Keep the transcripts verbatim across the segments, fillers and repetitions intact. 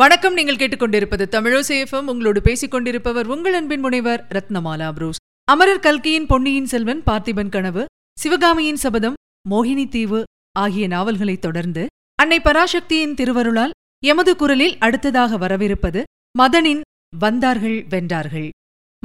வணக்கம். நீங்கள் கேட்டுக்கொண்டிருப்பது தமிழோசை எஃப்எம். உங்களோடு பேசிக் கொண்டிருப்பவர் உங்கள் அன்பின் முனைவர் ரத்னமாலா புரோஸ். அமரர் கல்கியின் பொன்னியின் செல்வன், பார்த்திபன் கனவு, சிவகாமியின் சபதம், மோகினி தீவு ஆகிய நாவல்களை தொடர்ந்து அன்னை பராசக்தியின் திருவருளால் எமது குரலில் அடுத்ததாக வரவிருப்பது மதனின் வந்தார்கள் வென்றார்கள்.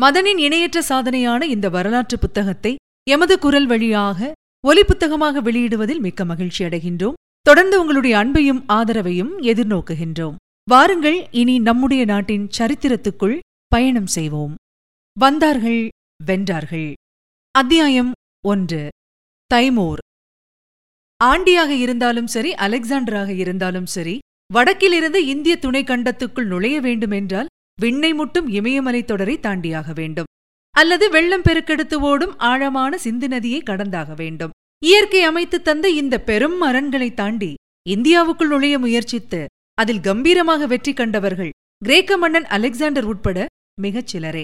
மதனின் இணையற்ற சாதனையான இந்த வரலாற்று புத்தகத்தை எமது குரல் வழியாக ஒலி புத்தகமாக வெளியிடுவதில் மிக்க மகிழ்ச்சி அடைகின்றோம். தொடர்ந்து உங்களுடைய அன்பையும் ஆதரவையும் எதிர்நோக்குகின்றோம். வாருங்கள், இனி நம்முடைய நாட்டின் சரித்திரத்துக்குள் பயணம் செய்வோம். வந்தார்கள் வென்றார்கள். அத்தியாயம் ஒன்று. தைமூர். ஆண்டியாக இருந்தாலும் சரி, அலெக்சாண்டராக இருந்தாலும் சரி, வடக்கிலிருந்து இந்திய துணைக்கண்டத்துக்குள் நுழைய வேண்டுமென்றால் விண்ணை முட்டும் இமயமலை தொடரை தாண்டியாக வேண்டும், அல்லது வெள்ளம் பெருக்கெடுத்து ஓடும் ஆழமான சிந்து நதியை கடந்தாக வேண்டும். இயற்கை அமைத்து தந்த இந்த பெரும் மரண்களை தாண்டி இந்தியாவுக்குள் நுழைய முயற்சித்து அதில் கம்பீரமாக வெற்றி கண்டவர்கள் கிரேக்க மன்னன் அலெக்சாண்டர் உட்பட மிகச் சிலரே.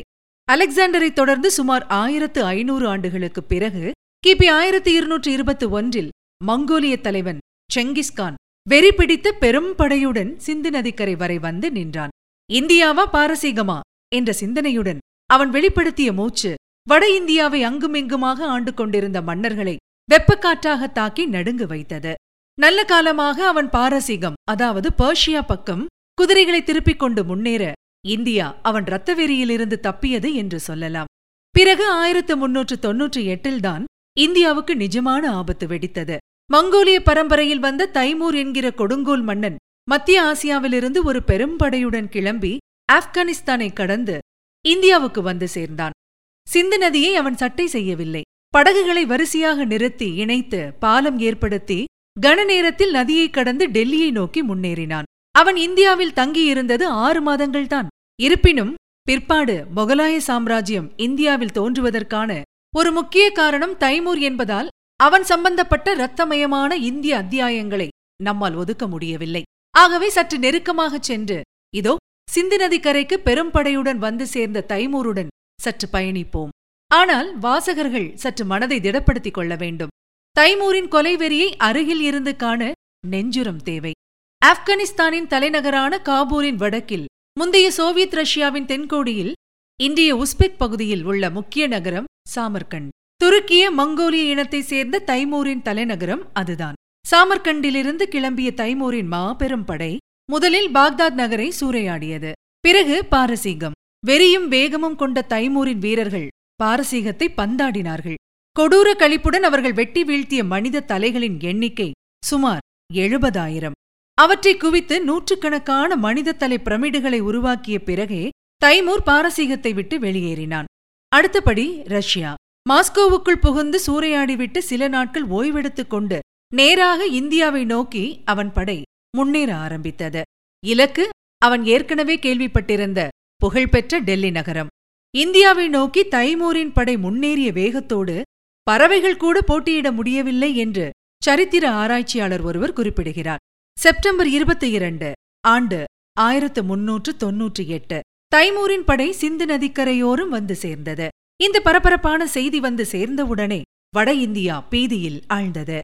அலெக்சாண்டரை தொடர்ந்து சுமார் ஆயிரத்து ஐநூறு ஆண்டுகளுக்குப் பிறகு கிபி ஆயிரத்தி இருநூற்று இருபத்தி ஒன்றில் மங்கோலிய தலைவன் செங்கிஸ்கான் வெறி பிடித்த பெரும் படையுடன் சிந்து நதிக்கரை வரை வந்து நின்றான். இந்தியாவா பாரசீகமா என்ற சிந்தனையுடன் அவன் வெளிப்படுத்திய மூச்சு வட இந்தியாவை அங்குமிங்குமாக ஆண்டு கொண்டிருந்த மன்னர்களை வெப்பக்காற்றாக தாக்கி நடுங்கு வைத்தது. நல்ல காலமாக அவன் பாரசீகம், அதாவது பர்ஷியா பக்கம் குதிரைகளை திருப்பிக் கொண்டு முன்னேற இந்தியா அவன் இரத்தவெறியிலிருந்து தப்பியது என்று சொல்லலாம். பிறகு ஆயிரத்து முன்னூற்று தொன்னூற்றி எட்டில்தான் இந்தியாவுக்கு நிஜமான ஆபத்து வெடித்தது. மங்கோலிய பரம்பரையில் வந்த தைமூர் என்கிற கொடுங்கோல் மன்னன் மத்திய ஆசியாவிலிருந்து ஒரு பெரும்படையுடன் கிளம்பி ஆப்கானிஸ்தானை கடந்து இந்தியாவுக்கு வந்து சேர்ந்தான். சிந்து நதியை அவன் சட்டை செய்யவில்லை. படகுகளை வரிசையாக நிறுத்தி இணைத்து பாலம் ஏற்படுத்தி கன நேரத்தில் நதியை கடந்து டெல்லியை நோக்கி முன்னேறினான். அவன் இந்தியாவில் தங்கியிருந்தது ஆறு மாதங்கள்தான். இருப்பினும் பிற்பாடு முகலாய சாம்ராஜ்யம் இந்தியாவில் தோன்றுவதற்கான ஒரு முக்கிய காரணம் தைமூர் என்பதால் அவன் சம்பந்தப்பட்ட இரத்தமயமான இந்திய அத்தியாயங்களை நம்மால் ஒதுக்க முடியவில்லை. ஆகவே சற்று நெருக்கமாகச் சென்று இதோ சிந்து நதிக்கரைக்கு பெரும்படையுடன் வந்து சேர்ந்த தைமூருடன் சற்று பயணிப்போம். ஆனால் வாசகர்கள் சற்று மனதை திடப்படுத்திக் கொள்ள வேண்டும். தைமூரின் கொலைவெறியை அருகில் இருந்து காண நெஞ்சுரம் தேவை. ஆப்கானிஸ்தானின் தலைநகரான காபூலின் வடக்கில் முந்தைய சோவியத் ரஷ்யாவின் தென்கோடியில் இன்றைய உஸ்பெக் பகுதியில் உள்ள முக்கிய நகரம் சமர்கண்ட். துருக்கிய மங்கோலிய இனத்தை சேர்ந்த தைமூரின் தலைநகரம் அதுதான். சமர்கண்டிலிருந்து கிளம்பிய தைமூரின் மாபெரும் படை முதலில் பாக்தாத் நகரை சூறையாடியது. பிறகு பாரசீகம். வெறியும் வேகமும் கொண்ட தைமூரின் வீரர்கள் பாரசீகத்தை பந்தாடினார்கள். கொடூர கழிப்புடன் அவர்கள் வெட்டி வீழ்த்திய மனித தலைகளின் எண்ணிக்கை சுமார் எழுபதாயிரம். அவற்றை குவித்து நூற்றுக்கணக்கான மனித தலை பிரமிடுகளை உருவாக்கிய பிறகே தைமூர் பாரசீகத்தை விட்டு வெளியேறினான். அடுத்தபடி ரஷ்யா. மாஸ்கோவுக்குள் புகுந்து சூறையாடிவிட்டு சில நாட்கள் ஓய்வெடுத்துக் கொண்டு நேராக இந்தியாவை நோக்கி அவன் படை முன்னேற ஆரம்பித்தது. இலக்கு அவன் ஏற்கனவே கேள்விப்பட்டிருந்த புகழ்பெற்ற டெல்லி நகரம். இந்தியாவை நோக்கி தைமூரின் படை முன்னேறிய வேகத்தோடு பறவைகள் கூட போட்டியிட முடியவில்லை என்று சரித்திர ஆராய்ச்சியாளர் ஒருவர் குறிப்பிடுகிறார். செப்டம்பர் இருபத்தி இரண்டு ஆண்டு ஆயிரத்து முன்னூற்று தொன்னூற்றி எட்டு தைமூரின் படை சிந்து நதிக்கரையோரும் வந்து சேர்ந்தது. இந்த பரபரப்பான செய்தி வந்து சேர்ந்தவுடனே வட இந்தியா பீதியில் ஆழ்ந்தது.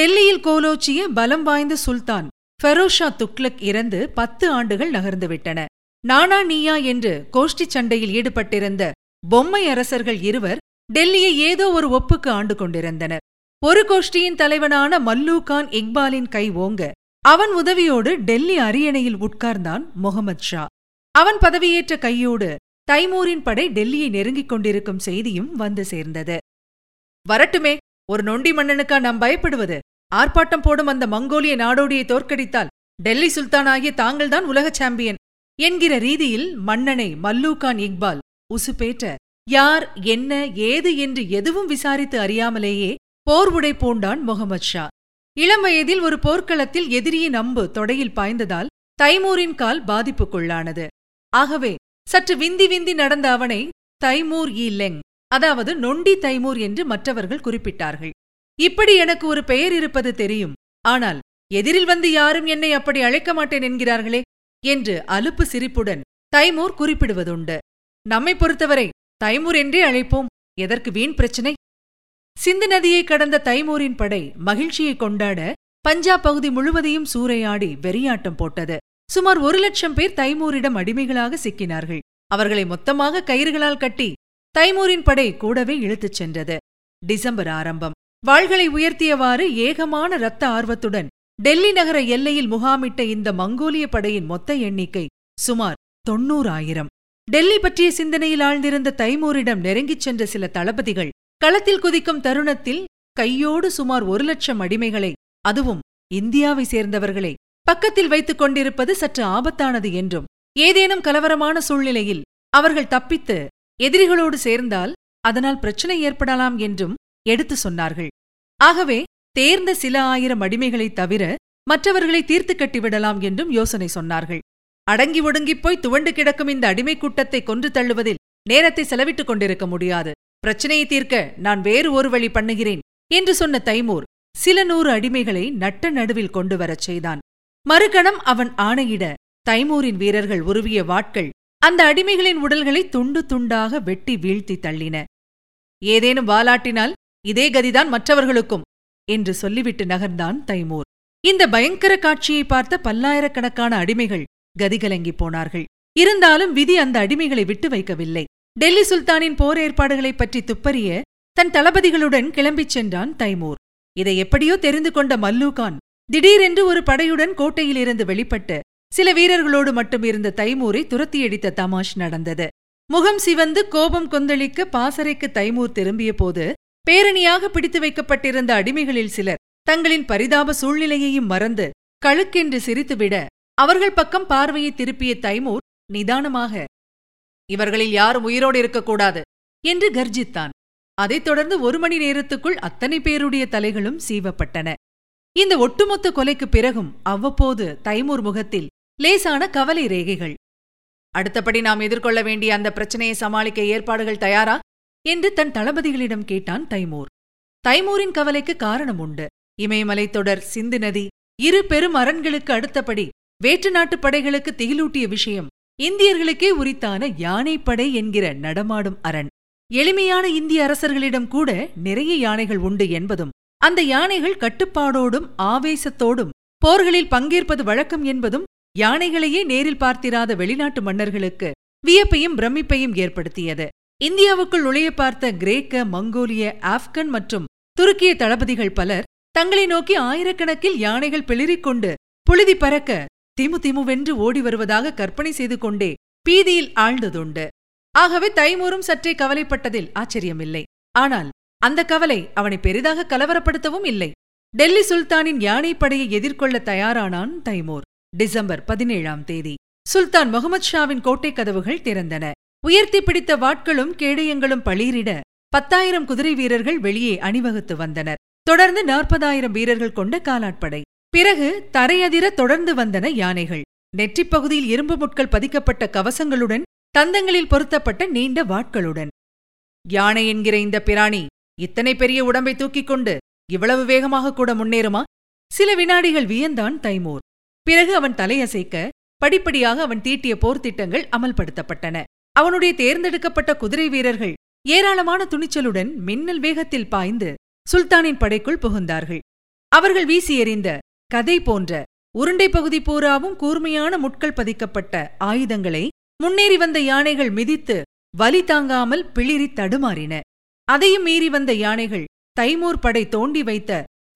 டெல்லியில் கோலோச்சிய பலம் வாய்ந்த சுல்தான் ஃபரோஷா துக்லக் இறந்து பத்து ஆண்டுகள் நகர்ந்துவிட்டன. நானா நீயா என்று கோஷ்டி சண்டையில் ஈடுபட்டிருந்த பொம்மை அரசர்கள் இருவர் டெல்லியை ஏதோ ஒரு ஒப்புக்கு ஆண்டு கொண்டிருந்தனர். ஒரு கோஷ்டியின் தலைவனான மல்லு கான் இக்பாலின் கை ஓங்க அவன் உதவியோடு டெல்லி அரியணையில் உட்கார்ந்தான் முகமது ஷா. அவன் பதவியேற்ற கையோடு தைமூரின் படை டெல்லியை நெருங்கிக் கொண்டிருக்கும் செய்தியும் வந்து சேர்ந்தது. வரட்டுமே, ஒரு நொண்டி மன்னனுக்கா நாம் பயப்படுவது? ஆர்ப்பாட்டம் போடும் அந்த மங்கோலிய நாடோடியை தோற்கடித்தால் டெல்லி சுல்தானாகிய தாங்கள்தான் உலக சாம்பியன் என்கிற ரீதியில் மன்னனை மல்லு கான் இக்பால் உசுப்பேற்ற யார் என்ன ஏது என்று எதுவும் விசாரித்து அறியாமலேயே போர் உடை பூண்டான் முகமது ஷா. இளம் வயதில் ஒரு போர்க்களத்தில் எதிரியின் அம்பு தொடையில் பாய்ந்ததால் தைமூரின் கால் பாதிப்புக்குள்ளானது. ஆகவே சற்று விந்தி விந்தி நடந்த அவனை தைமூர் ஈ லெங், அதாவது நொண்டி தைமூர் என்று மற்றவர்கள் குறிப்பிட்டார்கள். இப்படி எனக்கு ஒரு பெயர் இருப்பது தெரியும், ஆனால் எதிரில் வந்து யாரும் என்னை அப்படி அழைக்க மாட்டேன் என்கிறார்களே என்று அலுப்பு சிரிப்புடன் தைமூர் குறிப்பிடுவதுண்டு. நம்மை பொறுத்தவரை தைமூர் என்றே அழைப்போம், எதற்கு வீண் பிரச்சினை? சிந்து நதியை கடந்த தைமூரின் படை மகிழ்ச்சியை கொண்டாட பஞ்சாப் பகுதி முழுவதையும் சூறையாடி வெறியாட்டம் போட்டது. சுமார் ஒரு லட்சம் பேர் தைமூரிடம் அடிமைகளாக சிக்கினார்கள். அவர்களை மொத்தமாக கயிறுகளால் கட்டி தைமூரின் படை கூடவே இழுத்துச் சென்றது. டிசம்பர் ஆரம்பம். வாள்களை உயர்த்தியவாறு ஏகமான இரத்த ஆர்வத்துடன் டெல்லி நகர எல்லையில் முகாமிட்ட இந்த மங்கோலிய படையின் மொத்த எண்ணிக்கை சுமார் தொன்னூறாயிரம். டெல்லி பற்றிய சிந்தனையில் ஆழ்ந்திருந்த தைமூரிடம் நெருங்கிச் சென்ற சில தளபதிகள் களத்தில் குதிக்கும் தருணத்தில் கையோடு சுமார் ஒரு லட்சம் அடிமைகளை, அதுவும் இந்தியாவை சேர்ந்தவர்களை பக்கத்தில் வைத்துக் கொண்டிருப்பது சற்று ஆபத்தானது என்றும், ஏதேனும் கலவரமான சூழ்நிலையில் அவர்கள் தப்பித்து எதிரிகளோடு சேர்ந்தால் அதனால் பிரச்சனை ஏற்படலாம் என்றும் எடுத்து சொன்னார்கள். ஆகவே தேர்ந்த சில ஆயிரம் அடிமைகளை தவிர மற்றவர்களை தீர்த்து கட்டிவிடலாம் என்றும் யோசனை சொன்னார்கள். அடங்கி ஒடுங்கிப் போய் துவண்டு கிடக்கும் இந்த அடிமை கூட்டத்தை கொன்று தள்ளுவதில் நேரத்தை செலவிட்டுக் கொண்டிருக்க முடியாது. பிரச்சனையை தீர்க்க நான் வேறு ஒரு வழி பண்ணுகிறேன் என்று சொன்ன தைமூர் சில நூறு அடிமைகளை நட்ட நடுவில் கொண்டு வரச் செய்தான். மறுகணம் அவன் ஆணையிட தைமூரின் வீரர்கள் உருவிய வாட்கள் அந்த அடிமைகளின் உடல்களை துண்டு துண்டாக வெட்டி வீழ்த்தி தள்ளின. ஏதேனும் வாலாட்டினால் இதே கதிதான் மற்றவர்களுக்கும் என்று சொல்லிவிட்டு நகர்ந்தான் தைமூர். இந்த பயங்கர காட்சியை பார்த்த பல்லாயிரக்கணக்கான அடிமைகள் கதிகலங்கி போனார்கள். இருந்தாலும் விதி அந்த அடிமைகளை விட்டு வைக்கவில்லை. டெல்லி சுல்தானின் போர் ஏற்பாடுகளைப் பற்றி துப்பறிய தன் தளபதிகளுடன் கிளம்பிச் சென்றான் தைமூர். இதை எப்படியோ தெரிந்து கொண்ட மல்லு கான் திடீரென்று ஒரு படையுடன் கோட்டையிலிருந்து வெளிப்பட்டு சில வீரர்களோடு மட்டும் இருந்த தைமூரை துரத்தியடித்த தமாஷ் நடந்தது. முகம் சிவந்து கோபம் கொந்தளிக்க பாசறைக்கு தைமூர் திரும்பிய போது பேரணியாக பிடித்து வைக்கப்பட்டிருந்த அடிமைகளில் சிலர் தங்களின் பரிதாப சூழ்நிலையையும் மறந்து கழுக்கென்று சிரித்துவிட அவர்கள் பக்கம் பார்வையை திருப்பிய தைமூர் நிதானமாக, இவர்களில் யாரும் உயிரோடு இருக்கக்கூடாது என்று கர்ஜித்தான். அதைத் தொடர்ந்து ஒரு மணி நேரத்துக்குள் அத்தனை பேருடைய தலைகளும் சீவப்பட்டன. இந்த ஒட்டுமொத்த கொலைக்குப் பிறகும் அவ்வப்போது தைமூர் முகத்தில் லேசான கவலை ரேகைகள். அடுத்தபடி நாம் எதிர்கொள்ள வேண்டிய அந்த பிரச்சனையை சமாளிக்க ஏற்பாடுகள் தயாரா என்று தன் தளபதிகளிடம் கேட்டான் தைமூர். தைமூரின் கவலைக்கு காரணம் உண்டு. இமயமலை தொடர், சிந்து நதி, இரு பெரும் அரண்களுக்கு அடுத்தபடி வேற்று நாட்டுப் படைகளுக்கு திகிலூட்டிய விஷயம் இந்தியர்களுக்கே உரித்தான யானைப்படை என்கிற நடமாடும் அரண். எளிமையான இந்திய அரசர்களிடம் கூட நிறைய யானைகள் உண்டு என்பதும், அந்த யானைகள் கட்டுப்பாடோடும் ஆவேசத்தோடும் போர்களில் பங்கேற்பது வழக்கம் என்பதும் யானைகளையே நேரில் பார்த்திராத வெளிநாட்டு மன்னர்களுக்கு வியப்பையும் பிரமிப்பையும் ஏற்படுத்தியது. இந்தியாவுக்குள் நுழைய பார்த்த கிரேக்க, மங்கோலிய, ஆப்கன் மற்றும் துருக்கிய தளபதிகள் பலர் தங்களை நோக்கி ஆயிரக்கணக்கில் யானைகள் பிளிரிக்கொண்டு புழுதி பறக்க திமு திமுவென்று ஓடி வருவதாக கற்பனை செய்து கொண்டே பீதியில் ஆழ்ந்ததுண்டு. ஆகவே தைமூரும் சற்றே கவலைப்பட்டதில் ஆச்சரியமில்லை. ஆனால் அந்த கவலை அவனை பெரிதாக கலவரப்படுத்தவும் இல்லை. டெல்லி சுல்தானின் யானைப்படையை எதிர்கொள்ள தயாரானான் தைமூர். டிசம்பர் பதினேழாம் தேதி சுல்தான் முகமது ஷாவின் கோட்டை கதவுகள் திறந்தன. உயர்த்தி பிடித்த வாட்களும் கேடயங்களும் பளிரிட பத்தாயிரம் குதிரை வீரர்கள் வெளியே அணிவகுத்து வந்தனர். தொடர்ந்து நாற்பதாயிரம் வீரர்கள் கொண்ட காலாட்படை. பிறகு தரையதிர தொடர்ந்து வந்தன யானைகள். நெற்றிப் பகுதியில் இரும்பு முட்கள் பதிக்கப்பட்ட கவசங்களுடன், தந்தங்களில் பொருத்தப்பட்ட நீண்ட வாட்களுடன். யானை என்கிற இந்த பிராணி இத்தனை பெரிய உடம்பை தூக்கிக் கொண்டு இவ்வளவு வேகமாக கூட முன்னேறுமா? சில வினாடிகள் வியந்தான் தைமூர். பிறகு அவன் தலையசைக்க படிப்படியாக அவன் தீட்டிய போர்த்திட்டங்கள் அமல்படுத்தப்பட்டன. அவனுடைய தேர்ந்தெடுக்கப்பட்ட குதிரை வீரர்கள் ஏராளமான துணிச்சலுடன் மின்னல் வேகத்தில் பாய்ந்து சுல்தானின் படைக்குள் புகுந்தார்கள். அவர்கள் வீசி எறிந்த கதை போன்ற உருண்டை பகுதி பூராவும் கூர்மையான முட்கள் பதிக்கப்பட்ட ஆயுதங்களை முன்னேறி வந்த யானைகள் மிதித்து வலி தாங்காமல் பிளிரி தடுமாறின. அதையும் மீறி வந்த யானைகள் தைமூர் படை தோண்டி வைத்த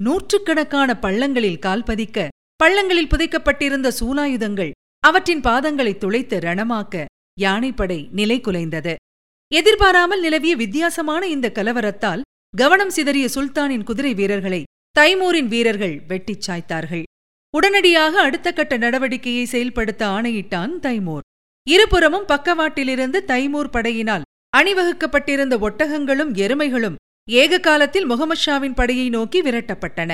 நூற்றுக்கணக்கான பள்ளங்களில் கால்பதிக்க, பள்ளங்களில் புதைக்கப்பட்டிருந்த சூலாயுதங்கள் அவற்றின் பாதங்களை துளைத்து ரணமாக்க யானைப்படை நிலை குலைந்தது. எதிர்பாராமல் நிலவிய வித்தியாசமான இந்த கலவரத்தால் கவனம் சிதறிய சுல்தானின் குதிரை வீரர்களை தைமூரின் வீரர்கள் வெட்டிச் சாய்த்தார்கள். உடனடியாக அடுத்த கட்ட நடவடிக்கையை செயல்படுத்த ஆணையிட்டான் தைமூர். இருபுறமும் பக்கவாட்டிலிருந்து தைமூர் படையினால் அணிவகுக்கப்பட்டிருந்த ஒட்டகங்களும் எருமைகளும் ஏக காலத்தில் முகமது ஷாவின் படையை நோக்கி விரட்டப்பட்டன.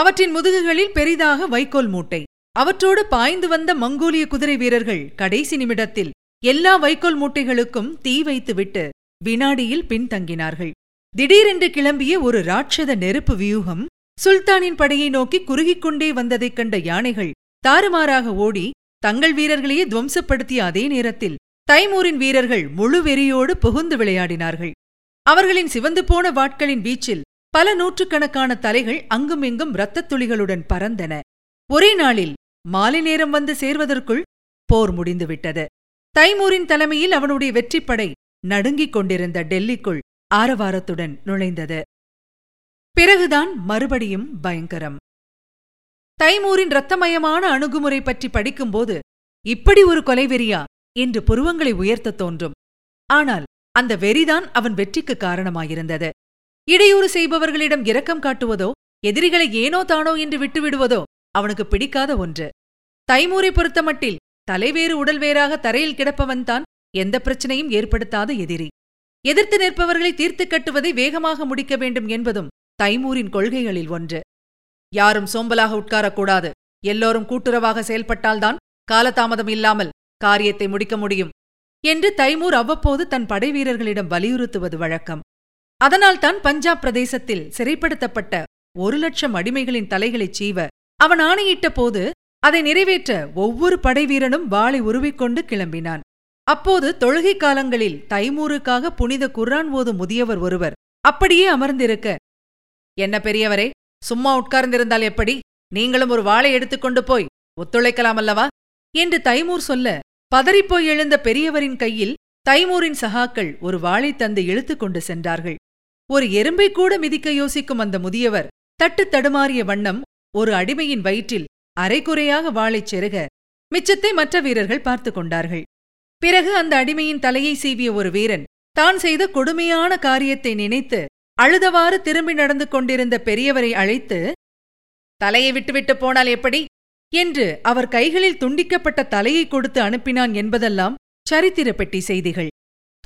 அவற்றின் முதுகுகளில் பெரிதாக வைக்கோல் மூட்டை. அவற்றோடு பாய்ந்து வந்த மங்கோலிய குதிரை வீரர்கள் கடைசி நிமிடத்தில் எல்லா வைக்கோல் மூட்டைகளுக்கும் தீ வைத்துவிட்டு வினாடியில் பின்தங்கினார்கள். திடீரென்று கிளம்பிய ஒரு ராட்சத நெருப்பு வியூகம் சுல்தானின் படையை நோக்கி குறுகிக்கொண்டே வந்ததைக் கண்ட யானைகள் தாறுமாறாக ஓடி தங்கள் வீரர்களையே துவம்சப்படுத்திய அதே நேரத்தில் தைமூரின் வீரர்கள் முழு வெறியோடு புகுந்து விளையாடினார்கள். அவர்களின் சிவந்து போன வாட்களின் வீச்சில் பல நூற்றுக்கணக்கான தலைகள் அங்குமிங்கும் இரத்தத் துளிகளுடன் பறந்தன. ஒரே நாளில் மாலை நேரம் வந்து சேர்வதற்குள் போர் முடிந்துவிட்டது. தைமூரின் தலைமையில் அவனுடைய வெற்றிப்படை நடுங்கிக் கொண்டிருந்த டெல்லிக்குள் ஆரவாரத்துடன் நுழைந்தது. பிறகுதான் மறுபடியும் பயங்கரம். தைமூரின் இரத்தமயமான அணுகுமுறை பற்றி படிக்கும்போது இப்படி ஒரு கொலைவெறியா என்று புருவங்களை உயர்த்த தோன்றும். ஆனால் அந்த வெறிதான் அவன் வெற்றிக்கு காரணமாயிருந்தது. இடையூறு செய்பவர்களிடம் இரக்கம் காட்டுவதோ எதிரிகளை ஏனோ தானோ என்று விட்டுவிடுவதோ அவனுக்கு பிடிக்காத ஒன்று. தைமூரை பொறுத்தமட்டில் தலைவேறு உடல்வேறாக தரையில் கிடப்பவன்தான் எந்த பிரச்சனையும் ஏற்படுத்தாத எதிரி. எதிர்த்து நிற்பவர்களை தீர்த்து கட்டுவதை வேகமாக முடிக்க வேண்டும் என்பதும் தைமூரின் கொள்கைகளில் ஒன்று. யாரும் சோம்பலாக உட்காரக்கூடாது, எல்லோரும் கூட்டுறவாக செயல்பட்டால்தான் காலதாமதம் இல்லாமல் காரியத்தை முடிக்க முடியும் என்று தைமூர் அவ்வப்போது தன் படை வீரர்களிடம் வலியுறுத்துவது வழக்கம். அதனால்தான் பஞ்சாப் பிரதேசத்தில் சிறைப்படுத்தப்பட்ட ஒரு லட்சம் அடிமைகளின் தலைகளைச் சீவ அவன் ஆணையிட்ட போது அதை நிறைவேற்ற ஒவ்வொரு படை வீரனும் வாளை உருவிக்கொண்டு கிளம்பினான். அப்போது தொழுகை காலங்களில் தைமூருக்காக புனித குர்ஆன் ஓதும் முதியவர் ஒருவர் அப்படியே அமர்ந்திருக்க, "என்ன பெரியவரே, சும்மா உட்கார்ந்திருந்தால் எப்படி? நீங்களும் ஒரு வாளை எடுத்துக்கொண்டு போய் ஒத்துழைக்கலாமல்லவா?" என்று தைமூர் சொல்ல, பதறிப்போய் எழுந்த பெரியவரின் கையில் தைமூரின் சகாக்கள் ஒரு வாளை தந்து இழுத்துக்கொண்டு சென்றார்கள். ஒரு எறும்பை கூட மிதிக்க யோசிக்கும் அந்த முதியவர் தட்டு தடுமாறிய வண்ணம் ஒரு அடிமையின் வயிற்றில் அரைக்குறையாக வாளைச் செருக மிச்சத்தை மற்ற வீரர்கள் பார்த்து கொண்டார்கள். பிறகு அந்த அடிமையின் தலையை சீவிய ஒரு வீரன் தான் செய்த கொடுமையான காரியத்தை நினைத்து அழுதவாறு திரும்பி நடந்து கொண்டிருந்த பெரியவரை அழைத்து, "தலையை விட்டுவிட்டு போனால் எப்படி?" என்று அவர் கைகளில் துண்டிக்கப்பட்ட தலையை கொடுத்து அனுப்பினான் என்பதெல்லாம் சரித்திர பெட்டி செய்திகள்.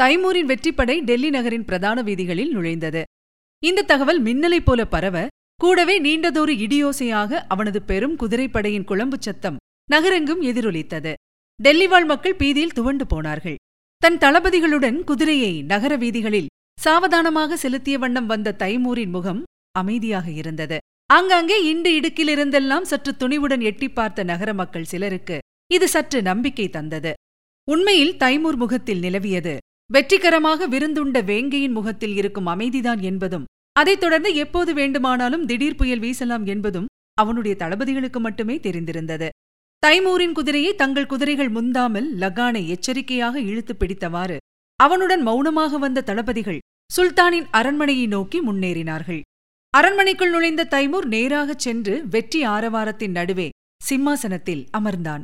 தைமூரின் வெற்றிப்படை டெல்லி நகரின் பிரதான வீதிகளில் நுழைந்தது. இந்த தகவல் மின்னலைப் போல பரவ, கூடவே நீண்டதொரு இடியோசையாக அவனது பெரும் குதிரைப்படையின் குளம்புச் சத்தம் நகரெங்கும் எதிரொலித்தது. டெல்லிவாழ் மக்கள் பீதியில் துவண்டு போனார்கள். தன் தளபதிகளுடன் குதிரையை நகர வீதிகளில் சாவதானமாக செலுத்திய வண்ணம் வந்த தைமூரின் முகம் அமைதியாக இருந்தது. ஆங்காங்கே இண்டு இடுக்கிலிருந்தெல்லாம் சற்று துணிவுடன் எட்டி பார்த்த நகர மக்கள் சிலருக்கு இது சற்று நம்பிக்கை தந்தது. உண்மையில் தைமூர் முகத்தில் நிலவியது வெற்றிகரமாக விருந்துண்ட வேங்கையின் முகத்தில் இருக்கும் அமைதிதான் என்பதும், அதைத் தொடர்ந்து எப்போது வேண்டுமானாலும் திடீர் புயல் வீசலாம் என்பதும் அவனுடைய தளபதிகளுக்கு மட்டுமே தெரிந்திருந்தது. தைமூரின் குதிரையை தங்கள் குதிரைகள் முந்தாமல் லகானை எச்சரிக்கையாக இழுத்து பிடித்தவாறு அவனுடன் மௌனமாக வந்த தளபதிகள் சுல்தானின் அரண்மனையை நோக்கி முன்னேறினார்கள். அரண்மனைக்குள் நுழைந்த தைமூர் நேராகச் சென்று வெற்றி ஆரவாரத்தின் நடுவே சிம்மாசனத்தில் அமர்ந்தான்.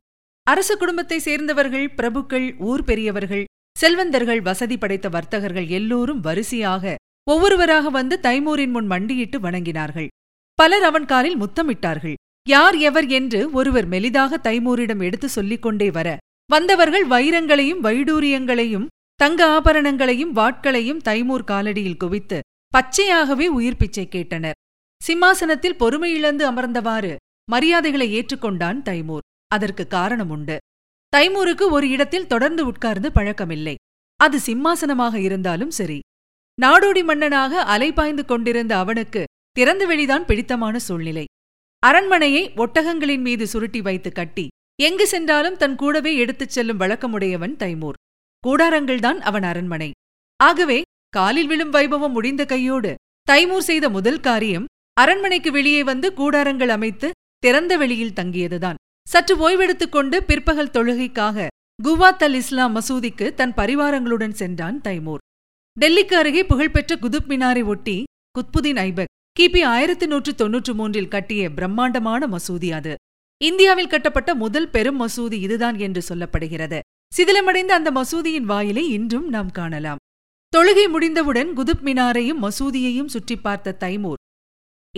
அரச குடும்பத்தைச் சேர்ந்தவர்கள், பிரபுக்கள், ஊர் பெரியவர்கள், செல்வந்தர்கள், வசதி படைத்த வர்த்தகர்கள் எல்லோரும் வரிசையாக ஒவ்வொருவராக வந்து தைமூரின் முன் மண்டியிட்டு வணங்கினார்கள். பலர் அவன் காலில் முத்தமிட்டார்கள். யார் எவர் என்று ஒருவர் மெலிதாக தைமூரிடம் எடுத்து சொல்லிக் கொண்டே வர, வந்தவர்கள் வைரங்களையும் வைடூரியங்களையும் தங்க ஆபரணங்களையும் வாட்களையும் தைமூர் காலடியில் குவித்து பச்சையாகவே உயிர் பிச்சை கேட்டனர். சிம்மாசனத்தில் பொறுமையிழந்து அமர்ந்தவாறு மரியாதைகளை ஏற்றுக்கொண்டான் தைமூர். அதற்கு காரணம் உண்டு. தைமூருக்கு ஒரு இடத்தில் தொடர்ந்து உட்கார்ந்து பழக்கமில்லை. அது சிம்மாசனமாக இருந்தாலும் சரி. நாடோடி மன்னனாக அலைபாய்ந்து கொண்டிருந்த அவனுக்கு திறந்தவெளிதான் பிடித்தமான சூழ்நிலை. அரண்மனையை ஒட்டகங்களின் மீது சுருட்டி வைத்து கட்டி எங்கு சென்றாலும் தன் கூடவே எடுத்துச் செல்லும் வழக்கமுடையவன் தைமூர். கூடாரங்கள்தான் அவன் அரண்மனை. ஆகவே காலில் விழும் வைபவம் முடிந்த கையோடு தைமூர் செய்த முதல் காரியம் அரண்மனைக்கு வெளியே வந்து கூடாரங்கள் அமைத்து திறந்த வெளியில் தங்கியதுதான். சற்று ஓய்வெடுத்துக் கொண்டு பிற்பகல் தொழுகைக்காக குவாத் அல் இஸ்லாம் மசூதிக்கு தன் பரிவாரங்களுடன் சென்றான் தைமூர். டெல்லிக்கு அருகே புகழ்பெற்ற குதுப் மினாரை ஒட்டி குத்புதீன் ஐபெக் கிபி ஆயிரத்தி நூற்று தொன்னூற்று மூன்றில் கட்டிய பிரம்மாண்டமான மசூதி அது. இந்தியாவில் கட்டப்பட்ட முதல் பெரும் மசூதி இதுதான் என்று சொல்லப்படுகிறது. சிதிலமடைந்த அந்த மசூதியின் வாயிலை இன்றும் நாம் காணலாம். தொழுகை முடிந்தவுடன் குதுப் மினாரையும் மசூதியையும் சுற்றி பார்த்த தைமூர்,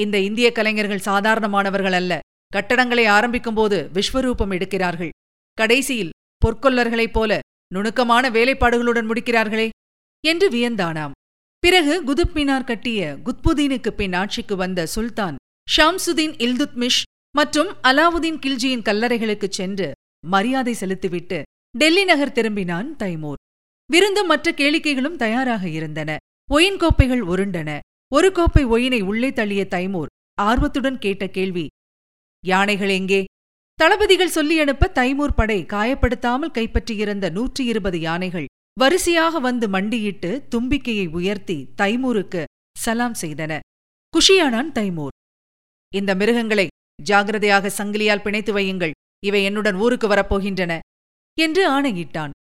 "இந்த இந்திய கலைஞர்கள் சாதாரணமானவர்கள் அல்ல. கட்டடங்களை ஆரம்பிக்கும்போது விஸ்வரூபம் எடுக்கிறார்கள், கடைசியில் பொற்கொல்லர்களைப் போல நுணுக்கமான வேலைப்பாடுகளுடன் முடிக்கிறார்களே" என்று வியந்தானாம். பிறகு குதுப் மினார் கட்டிய குத்புதீனுக்கு பின் ஆட்சிக்கு வந்த சுல்தான் ஷாம்சுதீன் இல்துத்மிஷ் மற்றும் அலாவுதீன் கில்ஜியின் கல்லறைகளுக்குச் சென்று மரியாதை செலுத்திவிட்டு டெல்லி நகர் திரும்பினான் தைமூர். விருந்தும் மற்ற கேளிக்கைகளும் தயாராக இருந்தன. ஒயின் கோப்பைகள் உருண்டன. ஒரு கோப்பை ஒயினை உள்ளே தள்ளிய தைமூர் ஆர்வத்துடன் கேட்ட கேள்வி, "யானைகள் எங்கே?" தளபதிகள் சொல்லி அனுப்ப தைமூர் படை காயப்படுத்தாமல் கைப்பற்றியிருந்த நூற்றி இருபது யானைகள் வரிசையாக வந்து மண்டியிட்டு தும்பிக்கையை உயர்த்தி தைமூருக்கு சலாம் செய்தன. குஷியானான் தைமூர். "இந்த மிருகங்களை ஜாகிரதையாக சங்கிலியால் பிணைத்து வையுங்கள். இவை என்னுடன் ஊருக்கு வரப்போகின்றன என்று ஆணையிட்டான்.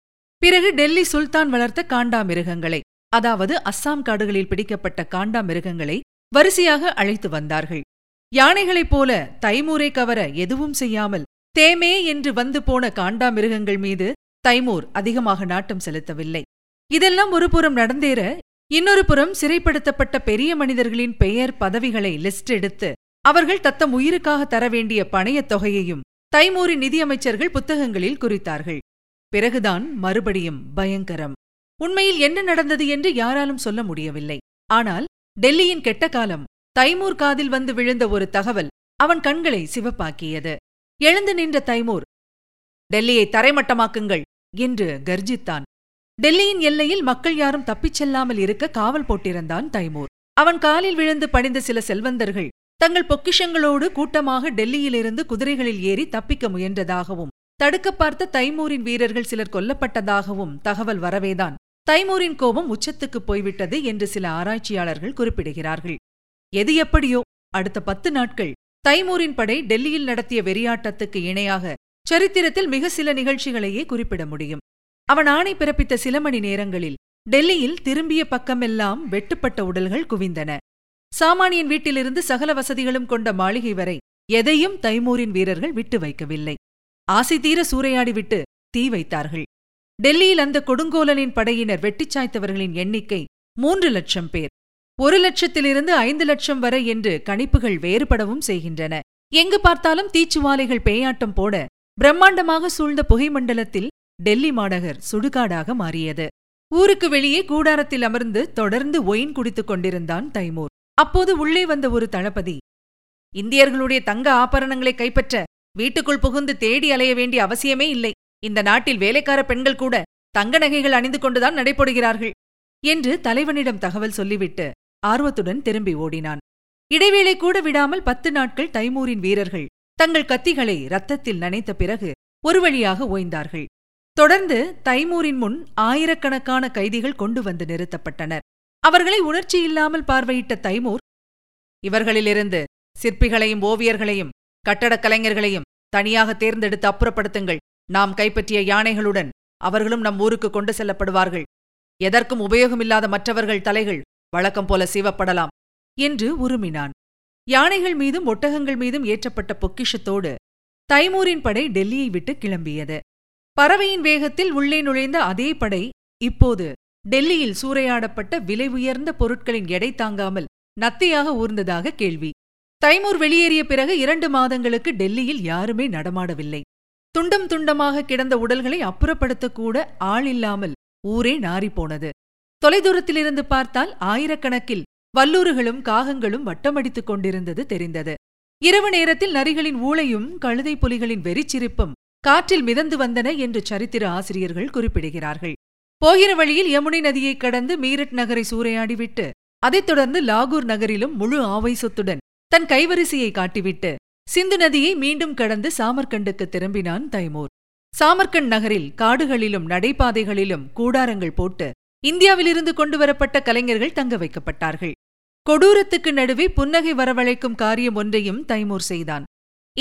பிறகு டெல்லி சுல்தான் வளர்த்த காண்டாமிருகங்களை, அதாவது அஸ்ஸாம் காடுகளில் பிடிக்கப்பட்ட காண்டாமிருகங்களை வரிசையாக அழைத்து வந்தார்கள். யானைகளைப் போல தைமூரை கவர எதுவும் செய்யாமல் தேமே என்று வந்து போன காண்டாமிருகங்கள் மீது தைமூர் அதிகமாக நாட்டம் செலுத்தவில்லை. இதெல்லாம் ஒரு புறம் நடந்தேற, இன்னொரு புறம் சிறைப்படுத்தப்பட்ட பெரிய மனிதர்களின் பெயர் பதவிகளை லிஸ்ட் எடுத்து அவர்கள் தத்தம் உயிருக்காக தர வேண்டிய பணையத் தொகையையும் தைமூரின் நிதியமைச்சர்கள் புத்தகங்களில் குறித்தார்கள். பிறகுதான் மறுபடியும் பயங்கரம். உண்மையில் என்ன நடந்தது என்று யாராலும் சொல்ல முடியவில்லை. ஆனால் டெல்லியின் கெட்ட காலம் தைமூர் காதில் வந்து விழுந்த ஒரு தகவல் அவன் கண்களை சிவப்பாக்கியது. எழுந்து நின்ற தைமூர், டெல்லியை தரைமட்டமாக்குங்கள் என்று கர்ஜித்தான். டெல்லியின் எல்லையில் மக்கள் யாரும் தப்பிச் செல்லாமல் இருக்க காவல் போட்டிருந்தான் தைமூர். அவன் காலில் விழுந்து பணிந்த சில செல்வந்தர்கள் தங்கள் பொக்கிஷங்களோடு கூட்டமாக டெல்லியிலிருந்து குதிரைகளில் ஏறி தப்பிக்க முயன்றதாகவும் தடுக்க பார்த்த தைமூரின் வீரர்கள் சிலர் கொல்லப்பட்டதாகவும் தகவல் வரவேதான் தைமூரின் கோபம் உச்சத்துக்கு போய்விட்டது என்று சில ஆராய்ச்சியாளர்கள் குறிப்பிடுகிறார்கள். எது எப்படியோ, அடுத்த பத்து நாட்கள் தைமூரின் படை டெல்லியில் நடத்திய வெறியாட்டத்துக்கு இணையாக சரித்திரத்தில் மிக சில நிகழ்ச்சிகளையே குறிப்பிட முடியும். அவன் ஆணை பிறப்பித்த சில மணி நேரங்களில் டெல்லியில் திரும்பிய பக்கமெல்லாம் வெட்டுப்பட்ட உடல்கள் குவிந்தன. சாமானியன் வீட்டிலிருந்து சகல வசதிகளும் கொண்ட மாளிகை வரை எதையும் தைமூரின் வீரர்கள் விட்டு வைக்கவில்லை. ஆசை தீர சூறையாடிவிட்டு தீ வைத்தார்கள். டெல்லியில் அந்த கொடுங்கோலனின் படையினர் வெட்டிச்சாய்த்தவர்களின் எண்ணிக்கை மூன்று லட்சம் பேர். ஒரு லட்சத்திலிருந்து ஐந்து லட்சம் வரை என்று கணிப்புகள் வேறுபடவும் செய்கின்றன. எங்கு பார்த்தாலும் தீச்சுவாலைகள் பேயாட்டம் போட பிரம்மாண்டமாக சூழ்ந்த புகைமண்டலத்தில் டெல்லி மாநகர் சுடுகாடாக மாறியது. ஊருக்கு வெளியே கூடாரத்தில் அமர்ந்து தொடர்ந்து ஒயின் குடித்துக் கொண்டிருந்தான் தைமூர். அப்போது உள்ளே வந்த ஒரு தளபதி, இந்தியர்களுடைய தங்க ஆபரணங்களை கைப்பற்ற வீட்டுக்குள் புகுந்து தேடி அலைய வேண்டிய அவசியமே இல்லை. இந்த நாட்டில் வேலைக்கார பெண்கள் கூட தங்க நகைகள் அணிந்து கொண்டுதான் நடைபோடுகிறார்கள் என்று தலைவனிடம் தகவல் சொல்லிவிட்டு ஆர்வத்துடன் திரும்பி ஓடினான். இடைவேளை கூட விடாமல் பத்து நாட்கள் தைமூரின் வீரர்கள் தங்கள் கத்திகளை இரத்தத்தில் நனைத்த பிறகு ஒரு வழியாக ஓய்ந்தார்கள். தொடர்ந்து தைமூரின் முன் ஆயிரக்கணக்கான கைதிகள் கொண்டு வந்து நிறுத்தப்பட்டனர். அவர்களை உணர்ச்சியில்லாமல் பார்வையிட்ட தைமூர், இவர்களிலிருந்து சிற்பிகளையும் ஓவியர்களையும் கட்டடக் கலைஞர்களையும் தனியாக தேர்ந்தெடுத்து அப்புறப்படுத்துங்கள். நாம் கைப்பற்றிய யானைகளுடன் அவர்களும் நம் ஊருக்கு கொண்டு செல்லப்படுவார்கள். எதற்கும் உபயோகமில்லாத மற்றவர்கள் தலைகள் வழக்கம் போல சீவப்படலாம் என்று உருமினான். யானைகள் மீதும் ஒட்டகங்கள் மீதும் ஏற்றப்பட்ட பொக்கிஷத்தோடு தைமூரின் படை டெல்லியை விட்டு கிளம்பியது. பறவையின் வேகத்தில் உள்ளே நுழைந்த அதே படை இப்போது டெல்லியில் சூறையாடப்பட்ட விலை உயர்ந்த பொருட்களின் எடை தாங்காமல் நத்தையாக ஊர்ந்ததாக கேள்வி. தைமூர் வெளியேறிய பிறகு இரண்டு மாதங்களுக்கு டெல்லியில் யாருமே நடமாடவில்லை. துண்டம் துண்டமாக கிடந்த உடல்களை அப்புறப்படுத்தக்கூட ஆள் இல்லாமல் ஊரே நாறிப்போனது. தொலைதூரத்திலிருந்து பார்த்தால் ஆயிரக்கணக்கில் வல்லூறுகளும் காகங்களும் வட்டமடித்துக் கொண்டிருந்தது தெரிந்தது. இரவு நேரத்தில் நரிகளின் ஊளையும் கழுதை புலிகளின் வெறிச்சிரிப்பும் காற்றில் மிதந்து வந்தன என்று சரித்திர ஆசிரியர்கள் குறிப்பிடுகிறார்கள். போகிற வழியில் யமுனை நதியை கடந்து மீரட் நகரை சூறையாடிவிட்டு அதைத் தொடர்ந்து லாகூர் நகரிலும் முழு ஆவேசத்துடன் தன் கைவரிசையை காட்டிவிட்டு சிந்து நதியை மீண்டும் கடந்து சாமர்கண்டுக்கு திரும்பினான் தைமூர். சாமர்கண்ட் நகரில் காடுகளிலும் நடைபாதைகளிலும் கூடாரங்கள் போட்டு இந்தியாவிலிருந்து கொண்டுவரப்பட்ட கலைஞர்கள் தங்க வைக்கப்பட்டார்கள். கொடூரத்துக்கு நடுவே புன்னகை வரவழைக்கும் காரியம் ஒன்றையும் தைமூர் செய்தான்.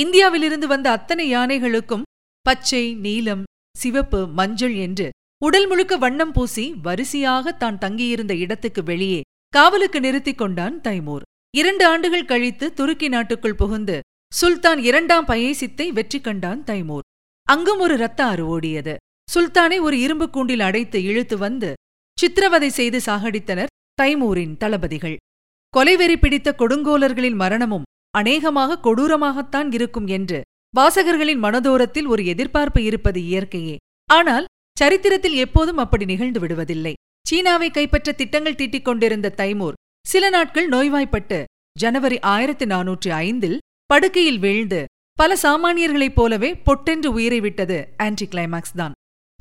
இந்தியாவிலிருந்து வந்த அத்தனை யானைகளுக்கும் பச்சை, நீலம், சிவப்பு, மஞ்சள் என்று உடல் முழுக்க வண்ணம் பூசி வரிசையாக தான் தங்கியிருந்த இடத்துக்கு வெளியே காவலுக்கு நிறுத்திக் கொண்டான் தைமூர். இரண்டு ஆண்டுகள் கழித்து துருக்கி நாட்டுக்குள் புகுந்து சுல்தான் இரண்டாம் பையேசித்தை வெற்றி கண்டான் தைமூர். அங்கும் ஒரு இரத்த ஆறு ஓடியது. சுல்தானை ஒரு இரும்பு கூண்டில் அடைத்து இழுத்து வந்து சித்திரவதை செய்து சாகடித்தனர் தைமூரின் தளபதிகள். கொலைவெறி பிடித்த கொடுங்கோலர்களின் மரணமும் அநேகமாக கொடூரமாகத்தான் இருக்கும் என்று வாசகர்களின் மனதோரத்தில் ஒரு எதிர்பார்ப்பு இருப்பது இயற்கையே. ஆனால் சரித்திரத்தில் எப்போதும் அப்படி நிகழ்ந்து விடுவதில்லை. சீனாவை கைப்பற்ற திட்டங்கள் தீட்டிக் கொண்டிருந்த தைமூர் சில நாட்கள் நோய்வாய்ப்பட்டு ஜனவரி ஆயிரத்தி நானூற்றி ஐந்தில் படுக்கையில் வீழ்ந்து பல சாமானியர்களைப் போலவே பொட்டென்று உயிரை விட்டது ஆன்டி கிளைமாக்ஸ் தான்.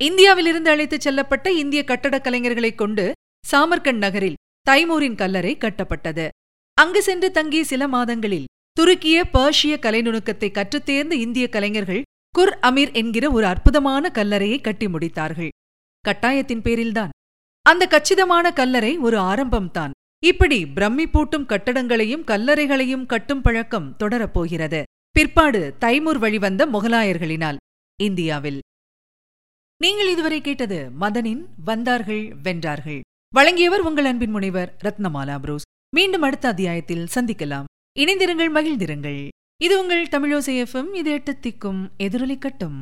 இந்தியாவிலிருந்து அழைத்துச் செல்லப்பட்ட இந்திய கட்டடக் கலைஞர்களைக் கொண்டு சாமர்கண்ட் நகரில் தைமூரின் கல்லறை கட்டப்பட்டது. அங்கு சென்று தங்கிய சில மாதங்களில் துருக்கிய பர்ஷிய கலைநுணுக்கத்தை கற்றுத்தேர்ந்த இந்திய கலைஞர்கள் குர் அமீர் என்கிற ஒரு அற்புதமான கல்லறையை கட்டி முடித்தார்கள். கட்டாயத்தின் பேரில்தான். அந்த கச்சிதமான கல்லறை ஒரு ஆரம்பம்தான். இப்படி பிரமிப்பூட்டும் கட்டடங்களையும் கல்லறைகளையும் கட்டும் பழக்கம் தொடரப்போகிறது. பிற்பாடு தைமூர் வழிவந்த முகலாயர்களினால் இந்தியாவில். நீங்கள் இதுவரை கேட்டது மதனின் வந்தார்கள் வென்றார்கள். வழங்கியவர் உங்கள் அன்பின் முனைவர் ரத்னமாலா புரோஸ். மீண்டும் அடுத்த அத்தியாயத்தில் சந்திக்கலாம். இணைந்திருங்கள், மகிழ்ந்திருங்கள். இது உங்கள் தமிழோசை எஃப்எம். இது எட்டு திக்கும் எதிரொலிக்கட்டும்.